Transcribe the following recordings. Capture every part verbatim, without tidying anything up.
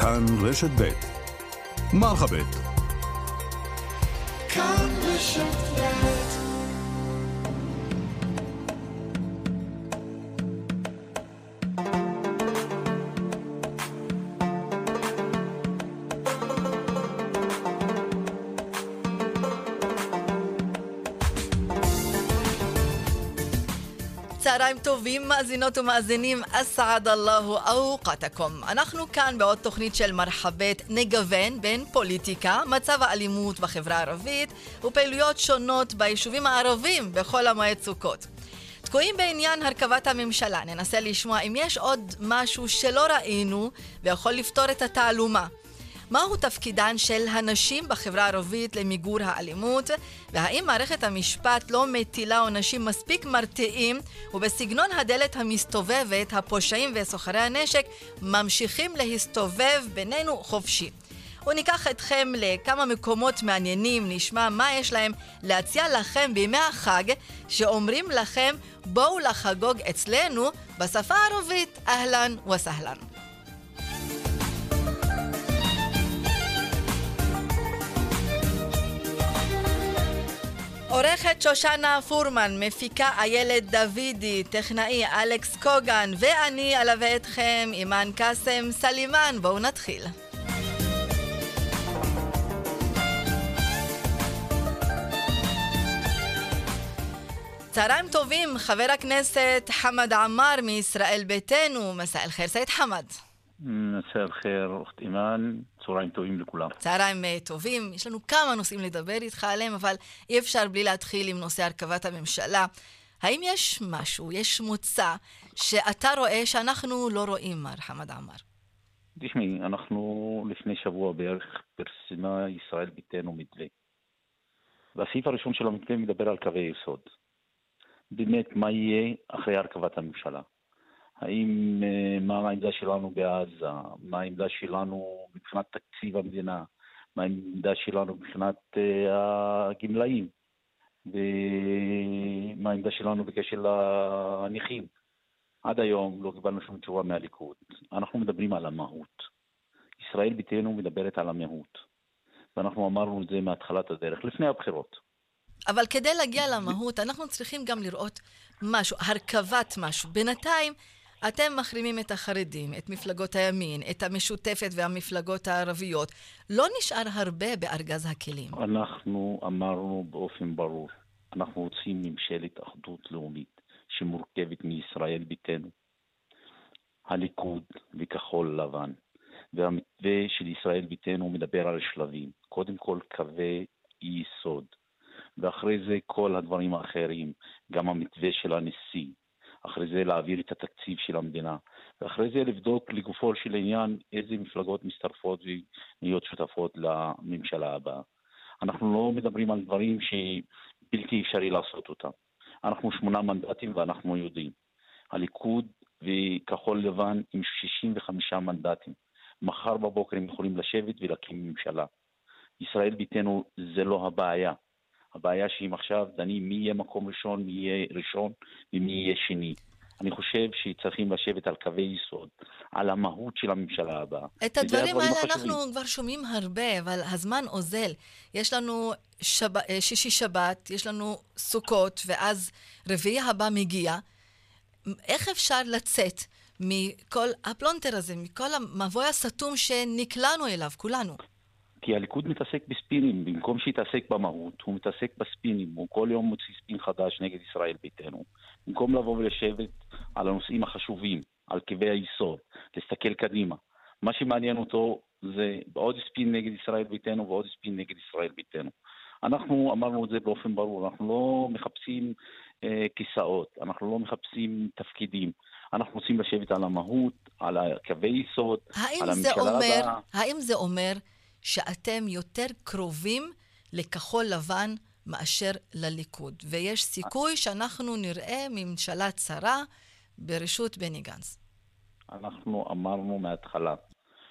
כאן רשת ב' מרחאבית. כאן רשת ב'. צהריים טובים מאזינות ומאזינים, אסעד אללהו אוקעתכם. אנחנו כאן בעוד תוכנית של מרחאבית, נגוון בין פוליטיקה, מצב האלימות בחברה הערבית ופעילויות שונות ביישובים הערבים בכל המועד סוכות. תקועים בעניין הרכבת הממשלה, ננסה לשמוע אם יש עוד משהו שלא ראינו ויכול לפתור את התעלומה. מהו תפקידן של הנשים בחברה הערבית למיגור האלימות, והאם מערכת המשפט לא מטילה עונשים מספיק מרתיעים, ובסגנון הדלת המסתובבת, הפושעים וסוחרי הנשק ממשיכים להסתובב בינינו חופשי. וניקח אתכם לכמה מקומות מעניינים, נשמע מה יש להם להציע לכם בימי החג, שאומרים לכם בואו לחגוג אצלנו בשפה הערבית, אהלן וסהלן. עורכת שושנה פורמן, מפיקה איילת דוידי, טכנאי אלכס קוגן, ואני אלווה אתכם, אימן קסם סלימן. בואו נתחיל. צהריים טובים, חבר הכנסת חמד עמר מישראל ביתנו. מסע אל חיר סייד חמד. מסע אל חיר אוכת אימן. צהריים טובים לכולם. צהריים טובים. יש לנו כמה נושאים לדבר איתך עליהם, אבל אי אפשר בלי להתחיל עם נושא הרכבת הממשלה. האם יש משהו, יש מוצא, שאתה רואה שאנחנו לא רואים, מר חמד עמר? תשמעי, אנחנו לפני שבוע בערך פרסמה ישראל ביתנו מתווה. והסעיף הראשון של המתווה מדבר על קווי יסוד. באמת, מה יהיה אחרי הרכבת הממשלה? האם, מה העמדה שלנו בעזה, מה העמדה שלנו מבחינת תקציב המדינה, מה העמדה שלנו מבחינת הגמלאים, ומה העמדה שלנו בקשר לנכים. עד היום לא קיבלנו שום תשובה מהליכוד. אנחנו מדברים על המהות. ישראל ביתנו מדברת על המהות. ואנחנו אמרנו את זה מהתחלת הדרך, לפני הבחירות. אבל כדי להגיע למהות, אנחנו צריכים גם לראות משהו, הרכבת משהו. בינתיים, אתם מחרימים את החרדים, את מפלגות הימין, את המשותפת והמפלגות הערביות. לא נשאר הרבה בארגז הכלים. אנחנו אמרנו באופן ברור, אנחנו רוצים ממשלת אחדות לאומית שמורכבת מישראל ביתנו, הליכוד וכחול לבן. והמתווה של ישראל ביתנו מדבר על שלבים. קודם כל קווי יסוד. ואחרי זה כל הדברים האחרים, גם המתווה של הנשיא, אחרי זה להעביר את התקציב של המדינה, ואחרי זה לבדוק לגופו של עניין איזה מפלגות מסתרפות ונהיות שותפות לממשלה הבאה. אנחנו לא מדברים על דברים שבלתי אפשרי לעשות אותם. אנחנו שמונה מנדטים ואנחנו יודעים. הליכוד וכחול לבן עם שישים וחמישה מנדטים. מחר בבוקר הם יכולים לשבת ולהקים ממשלה. ישראל ביתנו זה לא הבעיה. הבעיה שהיא עכשיו דנים מי יהיה מקום ראשון, מי יהיה ראשון ומי יהיה שני. אני חושב שצריכים לשבת על קווי יסוד, על המהות של הממשלה הבאה. את הדברים האלה אנחנו כבר שומעים הרבה, אבל הזמן אוזל. יש לנו שב... שישי שבת, יש לנו סוכות, ואז רביעי הבא מגיע. איך אפשר לצאת מכל הפלונטר הזה, מכל המבוי הסתום שנקלענו אליו, כולנו? כי הליכוד מתעסק בספינים, במקום שיתעסק במהות, הוא מתעסק בספינים, הוא כל יום מוציא ספין חדש נגד ישראל ביתנו. במקום לבוא ולשבת על הנושאים החשובים, על קווי היסוד, להסתכל קדימה. מה שמעניין אותו זה עוד ספין נגד ישראל ביתנו ועוד ספין נגד ישראל ביתנו. אנחנו אמרנו את זה באופן ברור, אנחנו לא מחפשים אה, כיסאות, אנחנו לא מחפשים תפקידים. אנחנו רוצים לשבת על המהות, על קווי יסוד, על הממשלה הבאה. האם זה אומר שאתם יותר קרובים לכחול לבן מאשר לליכוד, ויש סיכוי שאנחנו נראה ממשלה צרה ברשות בני גנץ? אנחנו אמרנו מההתחלה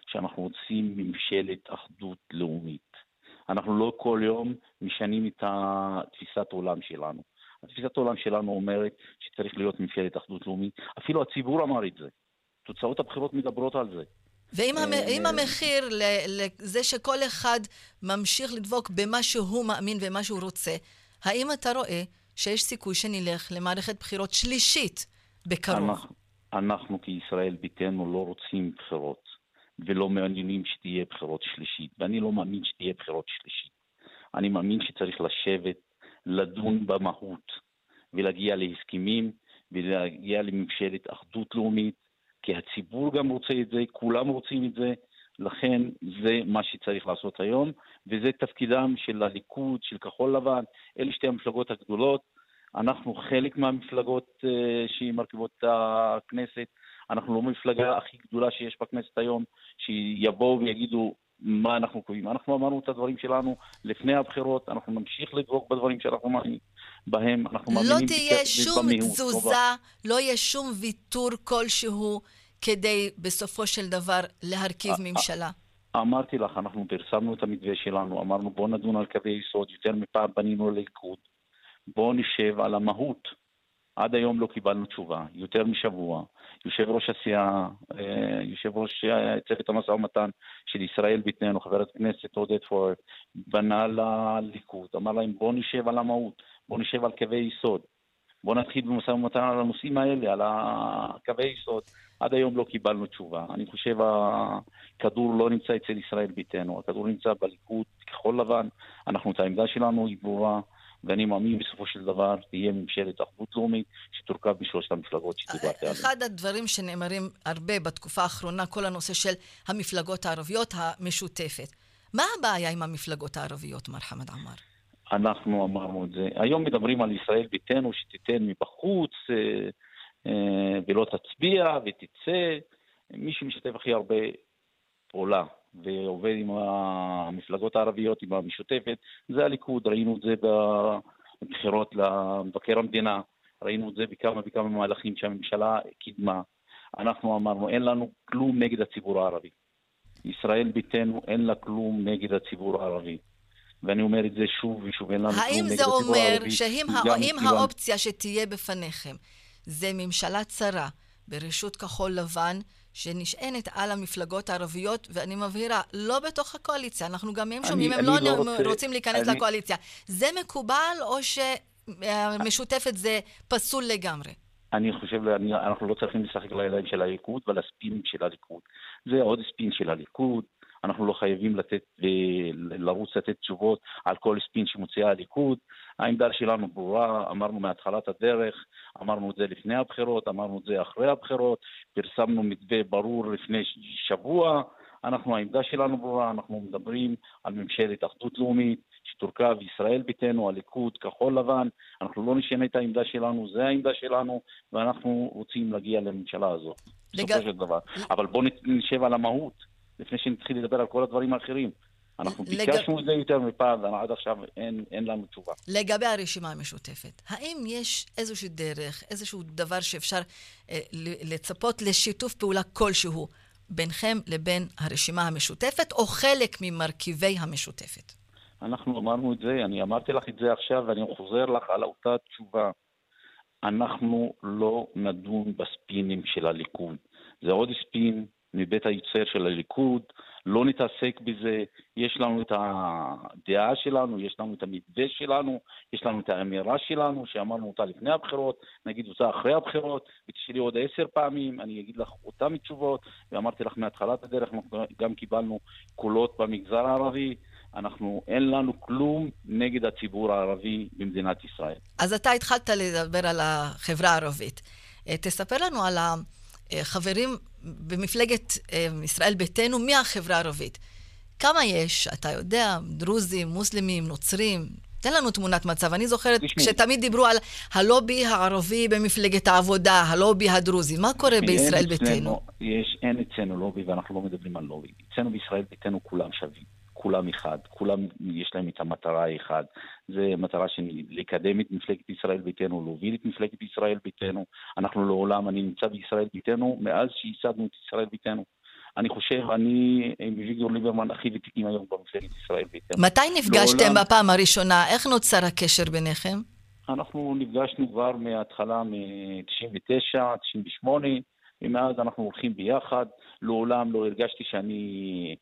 שאנחנו רוצים ממשלת אחדות לאומית. אנחנו לא כל יום משנים את תפיסת העולם שלנו. התפיסת העולם שלנו אומרת שצריך להיות ממשלת אחדות לאומית. אפילו הציבור אמר את זה. תוצאות הבחירות מדברות על זה. ואם המחיר לזה שכל אחד ממשיך לדבוק במה שהוא מאמין ומה שהוא רוצה, האם אתה רואה שיש סיכוי שנלך למערכת בחירות שלישית בקרוב? אנחנו כישראל ביתנו לא רוצים בחירות, ולא מעניינים שתהיה בחירות שלישית, ואני לא מאמין שתהיה בחירות שלישית. אני מאמין שצריך לשבת, לדון במהות, ולהגיע להסכמים, ולהגיע לממשלת אחדות לאומית, כי הציבור גם רוצה את זה, כולם רוצים את זה, לכן זה מה שצריך לעשות היום, וזה תפקידם של הליכוד, של כחול לבן, אלה שתי המפלגות הגדולות, אנחנו חלק מהמפלגות uh, שמרכיבות את הכנסת, אנחנו לא מפלגה הכי גדולה שיש בכנסת היום, שיבואו ויגידו מה אנחנו קובעים. אנחנו אמרנו את הדברים שלנו לפני הבחירות, אנחנו נמשיך לדבוק בדברים שאנחנו מאמינים בהם. אנחנו לא תהיה שום תזוזה, לא יהיה שום ויתור כלשהו, כדי בסופו של דבר להרכיב ממשלה. אמרתי לך, אנחנו פרסמנו את המתווה שלנו, אמרנו בוא נדון על קווי יסוד, יותר מפעם בנינו לליכוד, בוא נשב על המהות. עד היום לא קיבלנו תשובה, יותר משבוע. יושב ראש הסיעה, יושב ראש צוות המשא ומתן של ישראל ביתנו, חברת הכנסת עודד פורר, בנה לליכוד, אמר להם בוא נשב על המהות, בוא נשב על קווי יסוד, בוא נתחיל במשא ומתן על הנושאים האלה, על קווי יסוד. עד היום לא קיבלנו תשובה. אני חושב הכדור לא נמצא אצל ישראל ביתנו, הכדור נמצא בליכוד, כחול לבן. אנחנו, את העמדה שלנו היא ברורה, ואני מאמין בסופו של דבר תהיה ממשלת אחדות לאומית שתורכב בשלושת המפלגות שדיברתי עליהן. אחד הדברים שנאמרים הרבה בתקופה האחרונה, כל הנושא של המפלגות הערביות המשותפת. מה הבעיה עם המפלגות הערביות, מר חמד עמאר? אנחנו אמרנו את זה. היום מדברים על ישראל ביתנו שתיתן מבחוץ, ולא תצביע ותצא. מי שמשתף הכי הרבה פעולה ועובד עם המפלגות הערביות, עם המשותפת, זה הליכוד. ראינו את זה בבחירות למבקר המדינה, ראינו את זה בכמה וכמה מהלכים שהממשלה קידמה. אנחנו אמרנו, אין לנו כלום נגד הציבור הערבי. ישראל ביתנו אין לה כלום נגד הציבור הערבי. ואני אומר את זה שוב ושוב, אין לנו כלום נגד הציבור הערבי. האם זה אומר שאם האופציה שתהיה בפניכם, זה ממשלה צרה ברשות כחול לבן, שנשענת על המפלגות הערביות, ואני מבהירה, לא בתוך הקואליציה, אנחנו גם הם שומעים, הם לא, לא רוצה, רוצים להיכנס אני... לקואליציה. זה מקובל או שמשותפת זה פסול לגמרי? אני חושב, אני, אנחנו לא צריכים לשחק לידיים של הליכוד, אבל הספין של הליכוד. זה עוד ספין של הליכוד, אנחנו לא חייבים לתת, לרוץ לתת תשובות על כל ספין שמוציאה הליכוד. העמדה שלנו ברורה, אמרנו מהתחלת הדרך, אמרנו את זה לפני הבחירות, אמרנו את זה אחרי הבחירות, פרסמנו מתווה ברור לפני שבוע, אנחנו, העמדה שלנו ברורה, אנחנו מדברים על ממשלת אחדות לאומית, שתורכב ישראל ביתנו, הליכוד, כחול לבן, אנחנו לא נשנה את העמדה שלנו, זה העמדה שלנו, ואנחנו רוצים להגיע לממשלה הזו, בסופו של דבר. אבל בואו נשב על המהות, לפני שנתחיל לדבר על כל הדברים האחרים. אנחנו ביקשנו את זה יותר מפעם, ועד עכשיו אין לנו תשובה. לגבי הרשימה המשותפת, האם יש איזושהי דרך, איזשהו דבר שאפשר לצפות לשיתוף פעולה כלשהו ביניכם לבין הרשימה המשותפת, או חלק ממרכיבי המשותפת? אנחנו אמרנו את זה, אני אמרתי לך את זה עכשיו, ואני חוזר לך על אותה תשובה. אנחנו לא נדון בספינים של הליכוד. זה עוד ספין מבית היוצר של הליכוד, לא נתעסק בזה, יש לנו את הדעה שלנו, יש לנו את המתווה שלנו, יש לנו את האמירה שלנו, שאמרנו אותה לפני הבחירות, נגיד אותה אחרי הבחירות, ותשאלי עוד עשר פעמים, אני אגיד לך אותה מתשובות, ואמרתי לך מהתחלת הדרך, אנחנו גם קיבלנו קולות במגזר הערבי, אנחנו, אין לנו כלום נגד הציבור הערבי במדינת ישראל. אז אתה התחלת לדבר על החברה הערבית. תספר לנו על ה... חברים במפלגת ישראל ביתנו מהחברה הערבית. כמה יש, אתה יודע, דרוזים, מוסלמים, נוצרים? תן לנו תמונת מצב. אני זוכרת שתמיד דיברו על הלובי הערבי במפלגת העבודה, הלובי הדרוזי. מה קורה בישראל ביתנו? יש, אין אצלנו לובי, ואנחנו לא מדברים על לובי. אצלנו בישראל ביתנו כולם שווים, כולם אחד, כולם יש להם את המטרה האחד. זה מטרה שלקדם את מפלגת ישראל ביתנו, להוביל את מפלגת ישראל ביתנו. אנחנו לעולם, אני נמצא בישראל ביתנו, מאז שייסדנו את ישראל ביתנו. אני חושב, אני אביגדור ליברמן הכי ותיקים היום במפלגת ישראל ביתנו. מתי נפגשתם לעולם... בפעם הראשונה? איך נוצר הקשר ביניכם? אנחנו נפגשנו כבר מההתחלה, מ-תשעים ותשע, תשעים ושמונה, ומאז אנחנו הולכים ביחד. לעולם לא הרגשתי שאני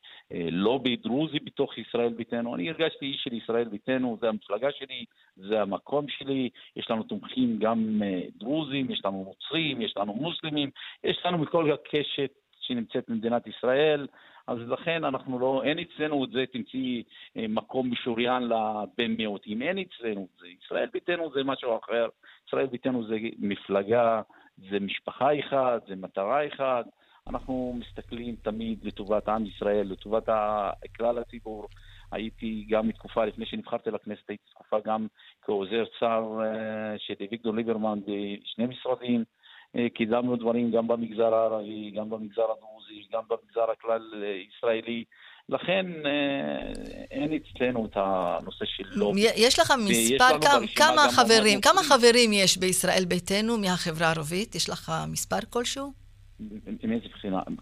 לא בדרוזי בתוך ישראל ביתנו, אני הרגשתי איש של ישראל ביתנו, זה המפלגה שלי, זה המקום שלי, יש לנו תומכים גם דרוזים, יש לנו נוצרים, יש לנו מוסלמים, יש לנו מכל הקשת שנמצאת במדינת ישראל, אז לכן אנחנו לא, אין אצלנו את זה, תמציא מקום משוריין לבין מיעוטים, אין אצלנו את זה, ישראל ביתנו זה משהו אחר, ישראל ביתנו זה מפלגה, זה משפחה אחד, זה מטרה אחד, אנחנו מסתכלים תמיד לטובת עם ישראל, לטובת כלל הציבור. הייתי גם בתקופה, לפני שנבחרתי לכנסת, הייתי תקופה גם כעוזר שר של אביגדור ליברמן בשני משרדים, קידמנו דברים גם במגזר הערבי, גם במגזר הדרוזי, גם במגזר הכלל ישראלי. לכן אין אצלנו את הנושא שלו. יש לך מספר כמה חברים, כמה חברים יש בישראל ביתנו מהחברה הערבית? יש לך מספר כלשהו?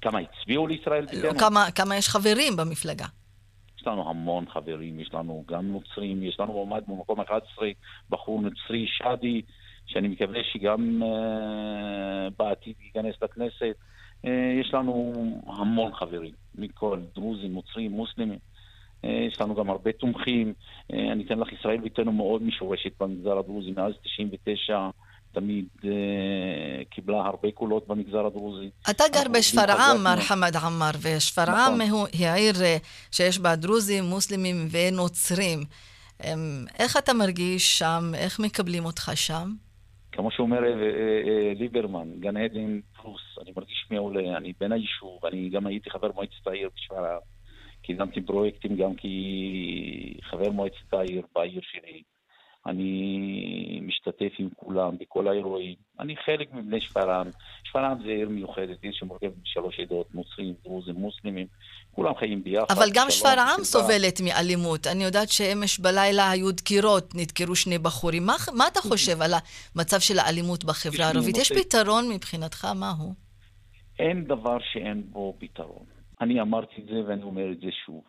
כמה הצביעו לישראל ביתנו? כמה יש חברים במפלגה? יש לנו המון חברים, יש לנו גם נוצרים, יש לנו עומד במקום אחד עשר בחור נוצרי שדי, שאני מקווה שגם בעתיד ייכנס לכנסת. יש לנו המון חברים, מכל דרוזים, נוצרים, מוסלמים. יש לנו גם הרבה תומכים. אני אתן לך, ישראל ביתנו מאוד משורשת במגזר הדרוזי, מאז תשעים ותשע תמיד קיבלה הרבה קולות במגזר הדרוזי. אתה גר בשפרעם, מר חמד עמר, ושפרעם היא העיר שיש בה דרוזים, מוסלמים ונוצרים. איך אתה מרגיש שם? איך מקבלים אותך שם? כמו שאומר ליברמן, גן עדן פלוס, אני מרגיש מעולה, אני בן היישוב, אני גם הייתי חבר מועצת העיר בשפרעם, קידמתי פרויקטים גם כחבר מועצת העיר בעיר שלי. אני משתתף עם כולם, בכל האירועים. אני חלק מבני שפרעם. שפרעם זה עיר מיוחדת, עיר שמורכבת משלוש עדות, נוצרים, דרוזים, מוסלמים. כולם חיים ביחד. אבל גם שפרעם סובלת מאלימות. אני יודעת שאמש בלילה היו דקירות, נדקרו שני בחורים. מה, מה אתה חושב על המצב של האלימות בחברה הערבית? יש פתרון מבחינתך? מהו? אין דבר שאין בו פתרון. אני אמרתי את זה ואני אומר את זה שוב.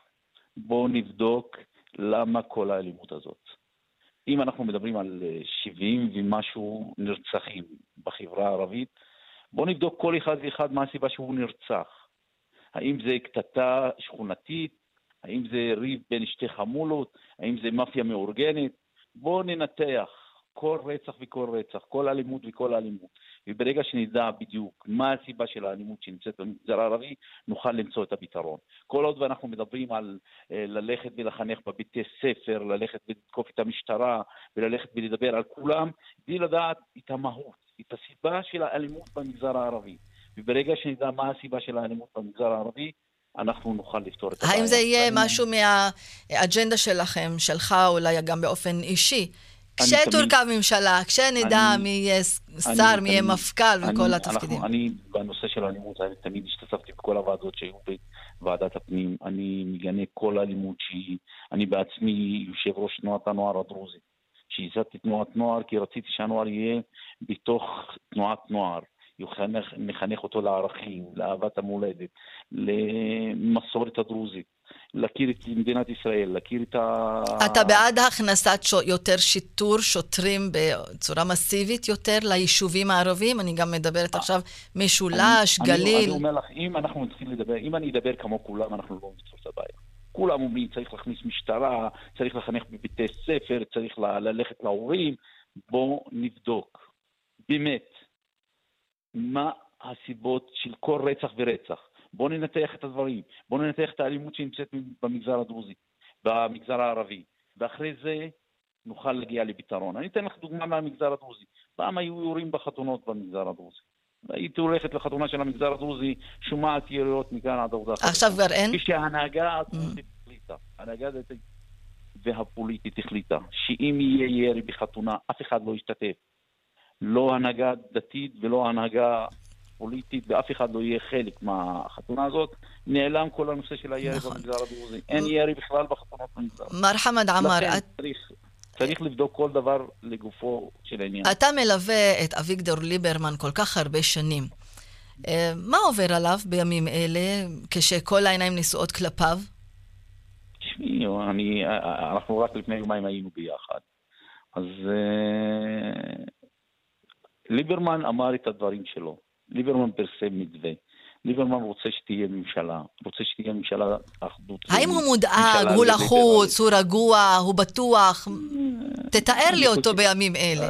בואו נבדוק למה כל האלימות הזאת. אם אנחנו מדברים על שבעים ומשהו נרצחים בחברה הערבית, בואו נבדוק כל אחד ואחד מה הסיבה שהוא נרצח. האם זה קטטה שכונתית? האם זה ריב בין שתי חמולות? האם זה מאפיה מאורגנת? בואו ננתח כל רצח וכל רצח, כל אלימות וכל אלימות. וברגע שנדע בדיוק מה הסיבה של האלימות שנמצאת במגזר הערבי, נוכל למצוא את הפתרון. כל עוד אנחנו מדברים על ללכת ולחנך בבית ספר, ללכת ולתקוף את המשטרה, וללכת ולדבר על כולם, בלי לדעת את המהות, את הסיבה של האלימות במגזר הערבי. וברגע שנדע מה הסיבה של האלימות במגזר הערבי, אנחנו נוכל לפתור את הבעיה. האם זה יהיה משהו מהאג'נדה שלכם, שלך אולי גם באופן אישי, כשתורכב ממשלה, כשנדע מי יהיה שר, מי יהיה מפכ"ל וכל התפקידים. אני בנושא של האלימות, אני תמיד השתתפתי בכל הוועדות שהיו בוועדת הפנים. אני מגנה כל האלימות שהיא. אני בעצמי יושב ראש תנועת הנוער הדרוזי, שהזעתי תנועת נוער כי רציתי שהנוער יהיה בתוך תנועת נוער. נחנך אותו לערכים, לאהבת המולדת, למסורת הדרוזית. להכיר את מדינת ישראל, להכיר את ה... אתה בעד הכנסת יותר שיטור, שוטרים בצורה מסיבית יותר ליישובים הערבים? אני גם מדברת עכשיו משולש, גליל. אני אומר לך, אם אנחנו נתחיל לדבר, אם אני אדבר כמו כולם, אנחנו לא נפתור את הבעיה. כולם אומרים, צריך להכניס משטרה, צריך לחנך בבתי ספר, צריך ללכת להורים. בואו נבדוק. באמת, מה הסיבות של כל רצח ורצח? בואו ננתח את הדברים, בואו ננתח את האלימות שנמצאת במגזר הדרוזי, במגזר הערבי, ואחרי זה נוכל להגיע לפתרון. אני אתן לך דוגמה מהמגזר הדרוזי. פעם היו יורים בחתונות במגזר הדרוזי. הייתי הולכת לחתונה של המגזר הדרוזי, שומעת יריות מכאן עד הודעה. עכשיו כבר אין? כשההנהגה הדרוזית החליטה, ההנהגה הדרוזית והפוליטית החליטה, שאם יהיה ירי בחתונה, אף אחד לא ישתתף. לא הנהגה דתית ולא הנהגה פוליטית, ואף אחד לא יהיה חלק מהחתונה הזאת. נעלם כל הנושא של הירי במגזר הדרוזי. אין ירי בכלל בחתונות במגזר. מר חמד עמר, צריך לבדוק כל דבר לגופו של העניין. אתה מלווה את אביגדור ליברמן כל כך הרבה שנים. מה עובר עליו בימים אלה, כשכל העיניים נשואות כלפיו? תשמעי, אנחנו רק לפני יומיים היינו ביחד. אז ליברמן אמר את הדברים שלו. ליברמן פרסם מתווה. ליברמן רוצה שתהיה ממשלה, רוצה שתהיה ממשלה אחדות. האם הוא מודאג, הוא לחוץ, הוא רגוע, הוא בטוח? תתאר לי אותו בימים אלה.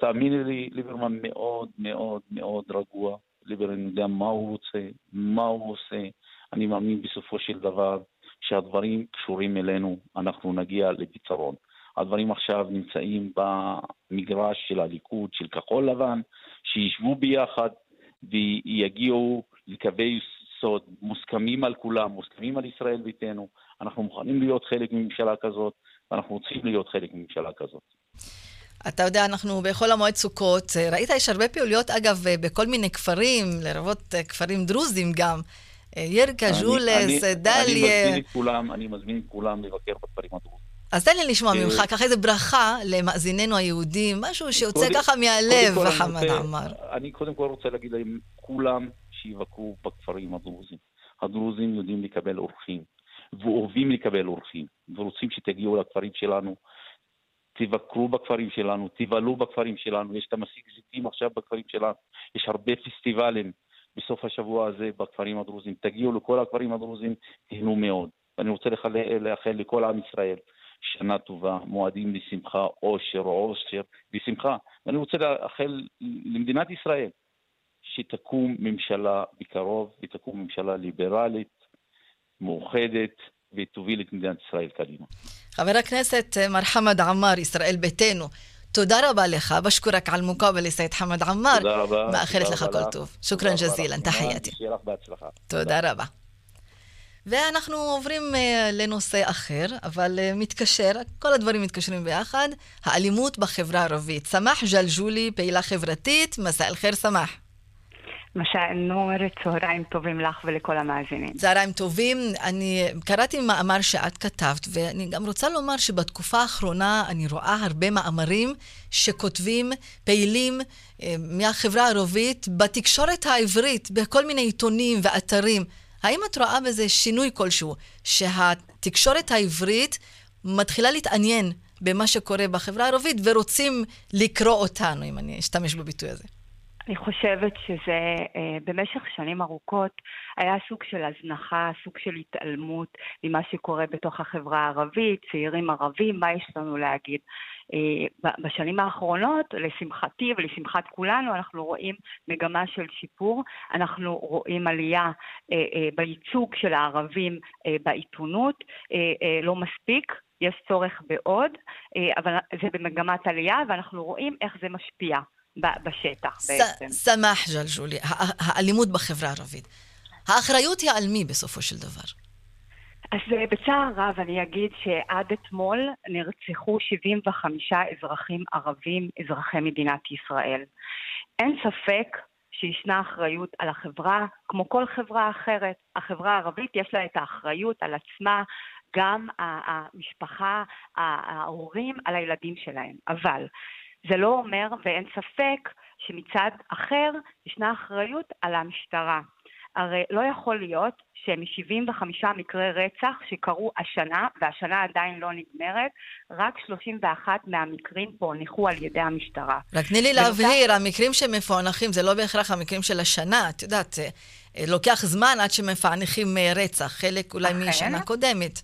תאמיני לי, ליברמן מאוד מאוד מאוד רגוע. ליברמן יודע מה הוא רוצה, מה הוא עושה. אני מאמין בסופו של דבר שהדברים קשורים אלינו, אנחנו נגיע לפתרון. הדברים עכשיו נמצאים במגרש של הליכוד, של כחול לבן, שישבו ביחד ויגיעו לקווי סוד, מוסכמים על כולם, מוסכמים על ישראל ביתנו. אנחנו מוכנים להיות חלק מממשלה כזאת, ואנחנו רוצים להיות חלק מממשלה כזאת. אתה יודע, אנחנו בכל המועד סוכות, ראית, יש הרבה פעוליות, אגב, בכל מיני כפרים, לרבות כפרים דרוזים גם, ירקה, ג'ולס, דליה. אני מזמין את כולם, אני מזמין את כולם לבקר בכפרים הדרוזים. אז תן לי לשמוע ממך, ככה איזה ברכה למאזיננו היהודים, משהו שיוצא ככה מהלב, חמד עמאר. אני קודם כל רוצה להגיד להם, כולם שיבקרו בכפרים הדרוזים. הדרוזים יודעים לקבל אורחים, ואוהבים לקבל אורחים, ורוצים שתגיעו לכפרים שלנו, תבקרו בכפרים שלנו, תבלו בכפרים שלנו, יש את המסיק זיתים עכשיו בכפרים שלנו, יש הרבה פסטיבלים בסוף השבוע הזה בכפרים הדרוזים, תגיעו לכל הכפרים הדרוזים, תהנו מאוד. ואני רוצה לאחל לכל עם ישראל שנה טובה, מועדים לשמחה, אושר, אושר, בשמחה. ואני רוצה לאחל למדינת ישראל שתקום ממשלה בקרוב, ותקום ממשלה ליברלית, מאוחדת, ותוביל את מדינת ישראל קדימה. חבר הכנסת מרחאבית עמאר, ישראל ביתנו, תודה רבה לך, בשקורק על מוקבל סייד חמד עמאר. תודה רבה. מאחלת לך כל טוב. שוקרן ג'זילן, תחייתי. שיהיה לך בהצלחה. תודה רבה. ואנחנו עוברים לנושא אחר, אבל מתקשר, כל הדברים מתקשרים ביחד, האלימות בחברה הערבית. סמח ג'לג'ולי, פעילה חברתית, מסע אל חיר סמח. משע נור, צהריים טובים לך ולכל המאזינים. צהריים טובים, אני קראתי מאמר שאת כתבת, ואני גם רוצה לומר שבתקופה האחרונה אני רואה הרבה מאמרים שכותבים פעילים מהחברה הערבית בתקשורת העברית, בכל מיני עיתונים ואתרים. האם את רואה בזה שינוי כלשהו, שהתקשורת העברית מתחילה להתעניין במה שקורה בחברה הערבית, ורוצים לקרוא אותנו, אם אני אשתמש בביטוי הזה? אני חושבת שזה במשך שנים ארוכות היה סוג של הזנחה, סוג של התעלמות ממה שקורה בתוך החברה הערבית, צעירים ערבים, מה יש לנו להגיד. בשנים האחרונות, לשמחתי ולשמחת כולנו, אנחנו רואים מגמה של שיפור, אנחנו רואים עלייה בייצוג של הערבים בעיתונות, לא מספיק, יש צורך בעוד, אבל זה במגמת עלייה ואנחנו רואים איך זה משפיע. בשטח בעצם. סמח ג'לג'ולי, האלימות בחברה הערבית. האחריות היא על מי בסופו של דבר? אז בצער רב אני אגיד שעד אתמול נרצחו שבעים וחמישה אזרחים ערבים, אזרחי מדינת ישראל. אין ספק שישנה אחריות על החברה, כמו כל חברה אחרת. החברה הערבית יש לה את האחריות על עצמה, גם המשפחה, ההורים, על הילדים שלהם. אבל זה לא אומר ואין ספק שמצד אחר ישנה אחריות על המשטרה. הרי לא יכול להיות שמ-שבעים וחמישה מקרי רצח שקרו השנה, והשנה עדיין לא נגמרת, רק שלושים ואחד מהמקרים פוענחו על ידי המשטרה. רק תני לי להבהיר, המקרים שמפוענחים זה לא בהכרח המקרים של השנה, את יודעת, לוקח זמן עד שמפענחים רצח, חלק אולי משנה קודמת.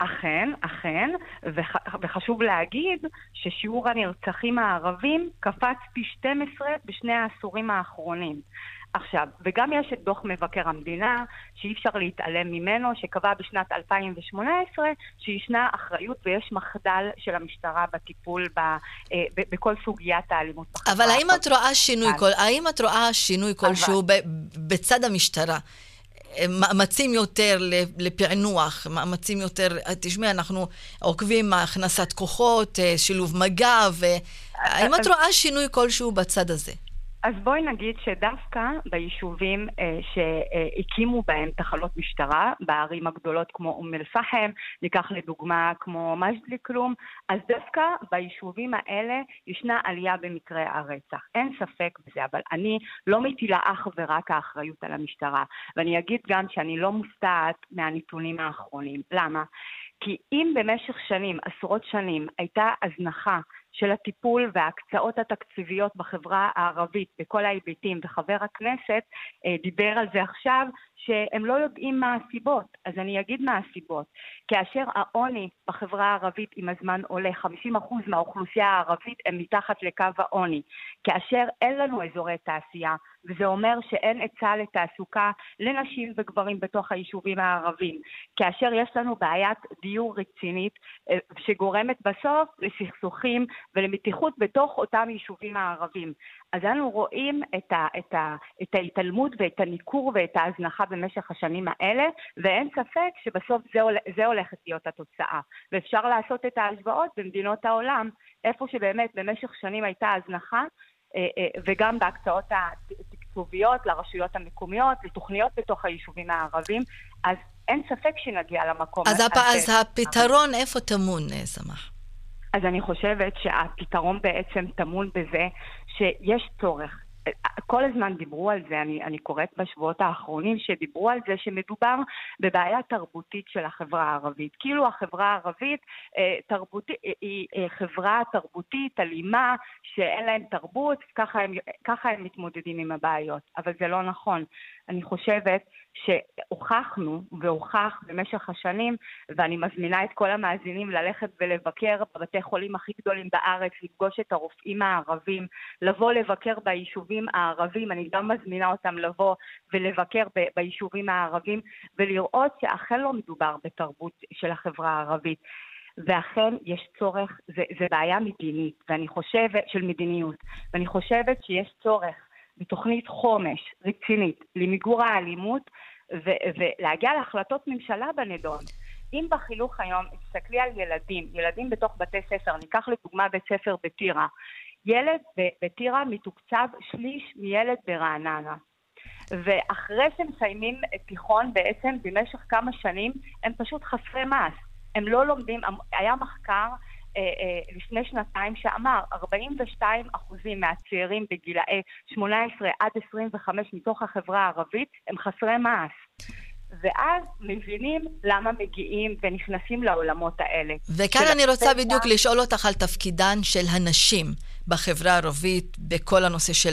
אכן, אכן, וח, וחשוב להגיד ששיעור הנרצחים הערבים קפץ פי שתים עשרה בשני העשורים האחרונים. עכשיו, וגם יש את דוח מבקר המדינה שאי אפשר להתעלם ממנו, שקבע בשנת אלפיים ושמונה עשרה שישנה אחריות ויש מחדל של המשטרה בטיפול ב, אה, ב, בכל סוגיית האלימות. אבל האם את רואה שינוי, כל, האם את רואה שינוי כלשהו ב, בצד המשטרה? מאמצים יותר לפענוח, מאמצים יותר, תשמע, אנחנו עוקבים מהכנסת כוחות, שילוב מגע, והאם את רואה שינוי כלשהו בצד הזה? אז בואי נגיד שדווקא ביישובים שהקימו בהם תחלות משטרה, בערים הגדולות כמו אום אל-פחם, ניקח לדוגמה כמו מג'ד אל-כרום, אז דווקא ביישובים האלה ישנה עלייה במקרי הרצח. אין ספק בזה, אבל אני לא מטילה אך ורק האחריות על המשטרה. ואני אגיד גם שאני לא מופתעת מהנתונים האחרונים. למה? כי אם במשך שנים, עשרות שנים, הייתה הזנחה של הטיפול וההקצאות התקציביות בחברה הערבית בכל ההיבטים, וחבר הכנסת דיבר על זה עכשיו, שהם לא יודעים מה הסיבות. אז אני אגיד מה הסיבות. כאשר העוני בחברה הערבית עם הזמן עולה, חמישים אחוז מהאוכלוסייה הערבית הם מתחת לקו העוני. כאשר אין לנו אזורי תעשייה, וזה אומר שאין עצה לתעסוקה לנשים וגברים בתוך היישובים הערבים. כאשר יש לנו בעיית דיור רצינית, שגורמת בסוף לסכסוכים ולמתיחות בתוך אותם יישובים הערבים. אז אנו רואים את ה, את ה, את ההתעלמות ואת הניקור ואת ההזנחה במשך השנים האלה, ואין ספק שבסוף זה, זה הולכת להיות התוצאה. ואפשר לעשות את ההשוואות במדינות העולם, איפה שבאמת במשך שנים הייתה הזנחה, וגם בהקצאות התקצוביות לרשויות המקומיות, לתוכניות בתוך היישובים הערבים, אז אין ספק שנגיע למקום. אז, הפ... אז הפתרון איפה תמון, סמח? אז אני חושבת שהפתרון בעצם תמון בזה שיש צורך. כל הזמן דיברו על זה, אני, אני קוראת בשבועות האחרונים שדיברו על זה שמדובר בבעיה תרבותית של החברה הערבית. כאילו החברה הערבית תרבות, היא חברה תרבותית, אלימה, שאין להם תרבות, ככה הם, ככה הם מתמודדים עם הבעיות. אבל זה לא נכון. אני חושבת שהוכחנו והוכח במשך השנים, ואני מזמינה את כל המאזינים ללכת ולבקר בבתי חולים הכי גדולים בארץ, לפגוש את הרופאים הערבים, לבוא לבקר ביישובים הערבים, אני גם מזמינה אותם לבוא ולבקר ב- ביישובים הערבים, ולראות שאכן לא מדובר בתרבות של החברה הערבית. ואכן יש צורך, זה, זה בעיה מדינית, ואני חושבת, של מדיניות, ואני חושבת שיש צורך, בתוכנית חומש רצינית למיגור האלימות ו- ולהגיע להחלטות ממשלה בנדון. אם בחינוך היום תסתכלי על ילדים, ילדים בתוך בתי ספר, ניקח לדוגמה בית ספר בטירה. ילד בטירה מתוקצב שליש מילד ברעננה. ואחרי שמסיימים תיכון בעצם במשך כמה שנים הם פשוט חסרי מס. הם לא לומדים, היה מחקר לפני שנתיים שאמר ארבעים ושתיים אחוז מהצעירים בגילאי שמונה עשרה עד עשרים וחמש מתוך החברה הערבית הם חסרי מעש, ואז מבינים למה מגיעים ונכנסים לעולמות האלה. וכאן אני רוצה בדיוק לשאול אותך על תפקידן של הנשים בחברה הערבית בכל הנושא של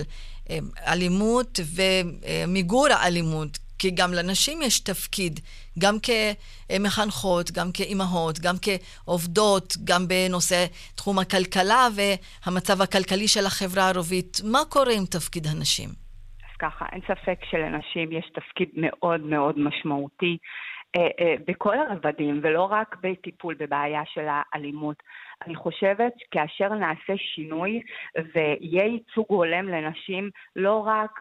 אלימות ומיגור האלימות, כי גם לנשים יש תפקיד, גם כמחנכות, גם כאימהות, גם כעובדות, גם בנושא תחום הכלכלה והמצב הכלכלי של החברה הערבית. מה קורה עם תפקיד הנשים? אז ככה, אין ספק שלנשים יש תפקיד מאוד מאוד משמעותי בכל הרבדים, ולא רק בטיפול בבעיה של האלימות. אני חושבת שכאשר נעשה שינוי ויהיה ייצוג הולם לנשים לא רק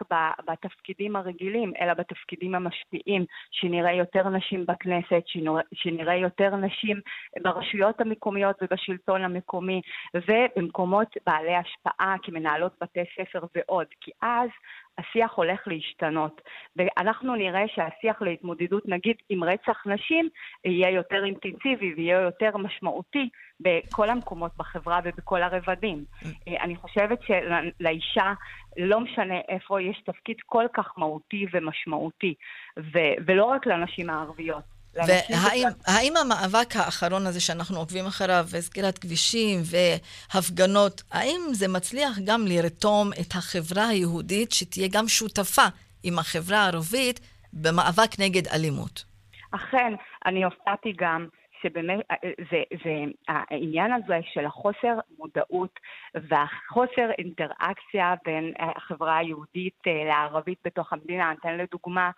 בתפקידים הרגילים אלא בתפקידים המשפיעים, שנראה יותר נשים בכנסת, שנראה יותר נשים ברשויות המקומיות ובשלטון המקומי ובמקומות בעלי השפעה כמנהלות בתי ספר ועוד, כי אז השיח הולך להשתנות, ואנחנו נראה שהשיח להתמודדות נגיד עם רצח נשים יהיה יותר אינטנסיבי ויהיה יותר משמעותי בכל המקומות בחברה ובכל הרבדים. אני חושבת שלאישה לא משנה איפה יש תפקיד כל כך מהותי ומשמעותי, ולא רק לנשים הערביות. והאם המאבק האחרון הזה שאנחנו עוקבים אחריו, סגירת כבישים והפגנות, האם זה מצליח גם לרתום את החברה היהודית שתהיה גם שותפה עם החברה הערבית במאבק נגד אלימות? אכן, אני הופעתי גם שבאמת, זה, זה, העניין הזה של החוסר מודעות והחוסר אינטראקציה בין החברה היהודית לערבית בתוך המדינה. נתן לדוגמה,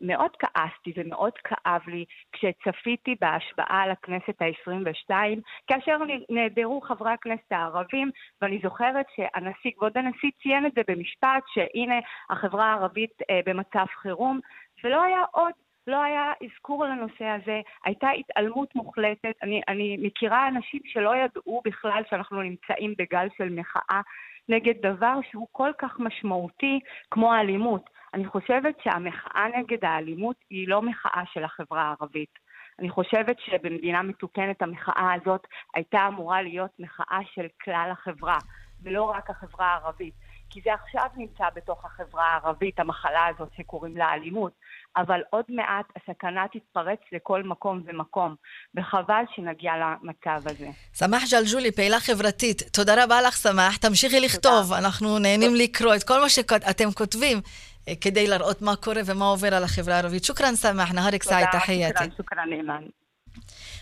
מאוד כעסתי ומאוד כאב לי כשצפיתי בהשבעה לכנסת ה-עשרים ושתיים, כאשר נעדרו חברי הכנסת הערבים, ואני זוכרת שהנשיא, כבוד הנשיא ציין את זה במשפט, שהנה החברה הערבית במצב חירום, ולא היה עוד. לא היה אזכור לנושא הזה, הייתה התעלמות מוחלטת. אני, אני מכירה אנשים שלא ידעו בכלל שאנחנו נמצאים בגל של מחאה נגד דבר שהוא כל כך משמעותי כמו האלימות. אני חושבת שהמחאה נגד האלימות היא לא מחאה של החברה הערבית. אני חושבת שבמדינה מתוקנת המחאה הזאת הייתה אמורה להיות מחאה של כלל החברה, ולא רק החברה הערבית. כי זה עכשיו נמצא בתוך החברה הערבית, המחלה הזאת שקוראים לה אלימות, אבל עוד מעט הסכנה תתפרץ לכל מקום ומקום, וחבל שנגיע למצב הזה. סמח ג'לג'ולי, פעילה חברתית, תודה רבה לך סמח, תמשיכי לכתוב, תודה. אנחנו נהנים לקרוא את כל מה שאתם כותבים, כדי לראות מה קורה ומה עובר על החברה הערבית. שוקרן סמח, נהרק סעי תחייתי. תודה, שוקרן אימן.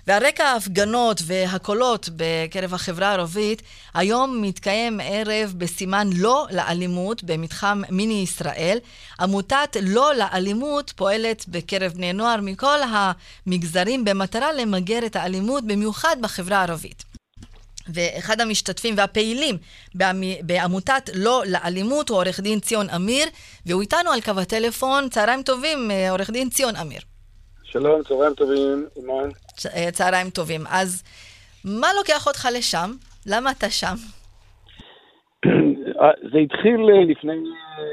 והרקע ההפגנות והקולות בקרב החברה הערבית, היום מתקיים ערב בסימן לא לאלימות במתחם מיני ישראל. עמותת לא לאלימות פועלת בקרב בני נוער מכל המגזרים במטרה למגר את האלימות, במיוחד בחברה הערבית. ואחד המשתתפים והפעילים בעמותת לא לאלימות הוא עורך דין ציון אמיר, והוא איתנו על קו הטלפון. צהריים טובים, עורך דין ציון אמיר. שלום, צהריים טובים, אימן. צהריים טובים. אז מה לוקח אותך לשם? למה אתה שם? זה התחיל לפני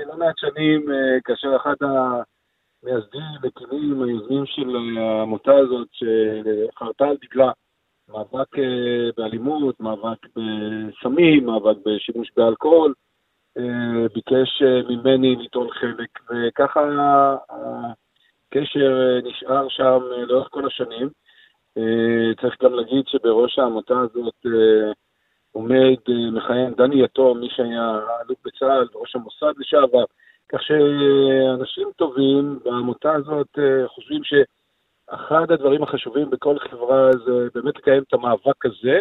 לא מעט שנים, כאשר אחד המייסדים וכלים היוזמים של העמותה הזאת, שחרתה על דגלה מאבק באלימות, מאבק בסמים, מאבק בשימוש באלכוהול, ביקש ממני ליטול חלק, וככה הקשר נשאר שם לאורך כל השנים. צריך גם להגיד שבראש העמותה הזאת עומד מכהן דני יתום, מי שהיה אלוף בצה"ל, ראש המוסד לשעבר, כך שאנשים טובים בעמותה הזאת חושבים שאחד הדברים החשובים בכל חברה זה באמת לקיים את המאבק הזה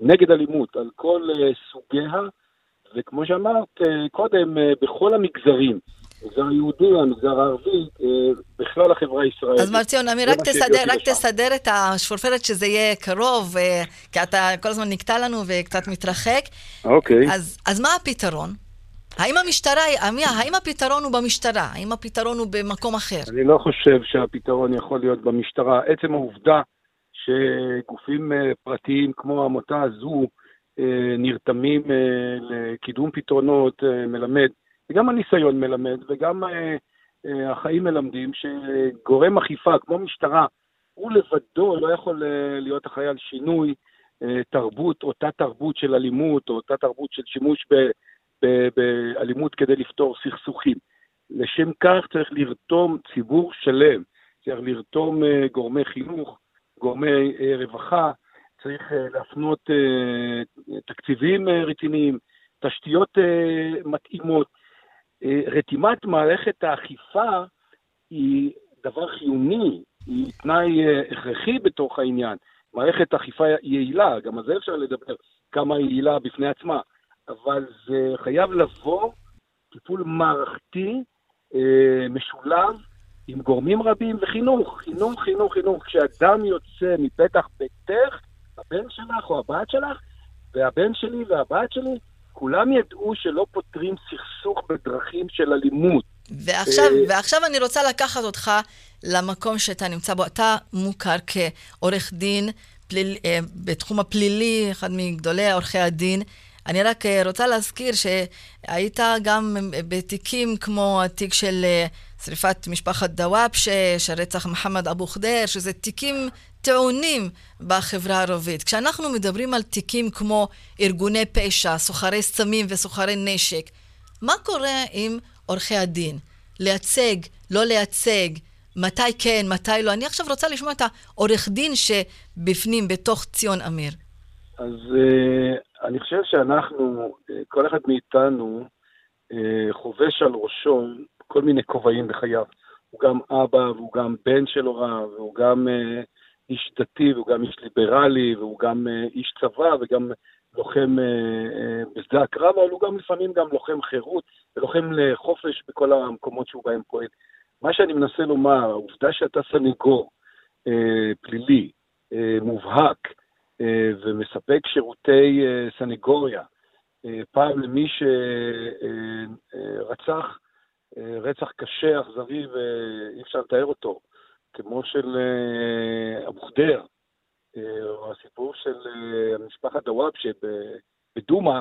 נגד אלימות על כל סוגיה, וכמו שאמרת קודם, בכל המגזרים, המגזר היהודי, המגזר הערבי, בכלל החברה הישראלית. אז מר ציון אמיר, רק תסדר, רק תסדר את השפורפרת שזה יהיה קרוב, כי אתה כל הזמן נקטע לנו וקצת מתרחק. אוקיי. אז, אז מה הפתרון? האם המשטרה, האם הפתרון הוא במשטרה? האם הפתרון הוא במקום אחר? אני לא חושב שהפתרון יכול להיות במשטרה. עצם העובדה שגופים פרטיים כמו העמותה הזו נרתמים לקידום פתרונות מלמד, וגם הניסיון מלמד, וגם החיים מלמדים, שגורם אכיפה, כמו משטרה, הוא לבדו לא יכול להיות אחראי על שינוי תרבות, אותה תרבות של אלימות, או אותה תרבות של שימוש באלימות כדי לפתור סכסוכים. לשם כך צריך לרתום ציבור שלם, צריך לרתום גורמי חינוך, גורמי רווחה, צריך להפנות תקציבים רציניים, תשתיות מתאימות. רתימת מערכת האכיפה היא דבר חיוני, היא תנאי הכרחי בתוך העניין. מערכת האכיפה יעילה, גם על זה אפשר לדבר כמה היא יעילה בפני עצמה, אבל זה חייב לבוא טיפול מערכתי, משולב עם גורמים רבים וחינוך, חינוך, חינוך, חינוך. כשאדם יוצא מפתח ביתך, הבן שלך או הבת שלך, והבן שלי והבת שלי, כולם ידעו שלא פותרים סכסוך בדרכים של אלימות. ועכשיו, ועכשיו אני רוצה לקחת אותך למקום שאתה נמצא בו. אתה מוכר כעורך דין פליל, בתחום הפלילי, אחד מגדולי עורכי הדין. אני רק רוצה להזכיר שהיית גם בתיקים כמו התיק של שריפת משפחת דוואבשה, שרצח מחמד אבו חדר, שזה תיקים טעונים בחברה הערבית. כשאנחנו מדברים על תיקים כמו ארגוני פשע, סוחרי סמים וסוחרי נשק, מה קורה עם עורכי הדין? לייצג, לא לייצג, מתי כן, מתי לא? אני עכשיו רוצה לשמוע את העורך דין שבפנים, בתוך ציון אמיר. אז uh, אני חושב שאנחנו, uh, כל אחד מאיתנו, uh, חובש על ראשו כל מיני כובעים בחייו. הוא גם אבא, והוא גם בן של הוריו, והוא גם uh, איש דתי, והוא גם איש ליברלי, והוא גם uh, איש צבא, וגם לוחם uh, uh, בשדה הקרב, אבל הוא גם לפעמים גם לוחם חירות, ולוחם לחופש בכל המקומות שהוא בהם פועל. מה שאני מנסה לומר, העובדה שאתה סניגור uh, פלילי, uh, מובהק, ומספק שירותי סניגוריה, פעם למי שרצח, רצח קשה, אכזרי, ואי אפשר לתאר אותו, כמו של אבו חדר, או הסיפור של המשפחת דוואב, שבדומה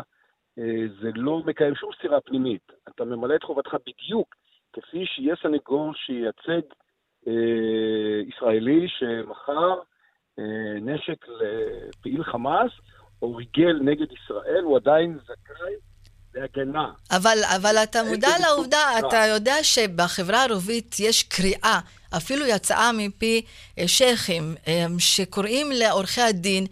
זה לא מקיים שום סתירה פנימית. אתה ממלא את חובתך בדיוק, כפי שיהיה סניגור שייצג ישראלי שמחר, נשק לפעיל חמאס, או ריגל נגד ישראל, הוא עדיין זכאי להגנה. אבל, אבל אתה מודע לעובדה, אתה יודע שבחברה הערבית יש קריאה, אפילו יצאה מפי שייכים, שקוראים לעורכי הדין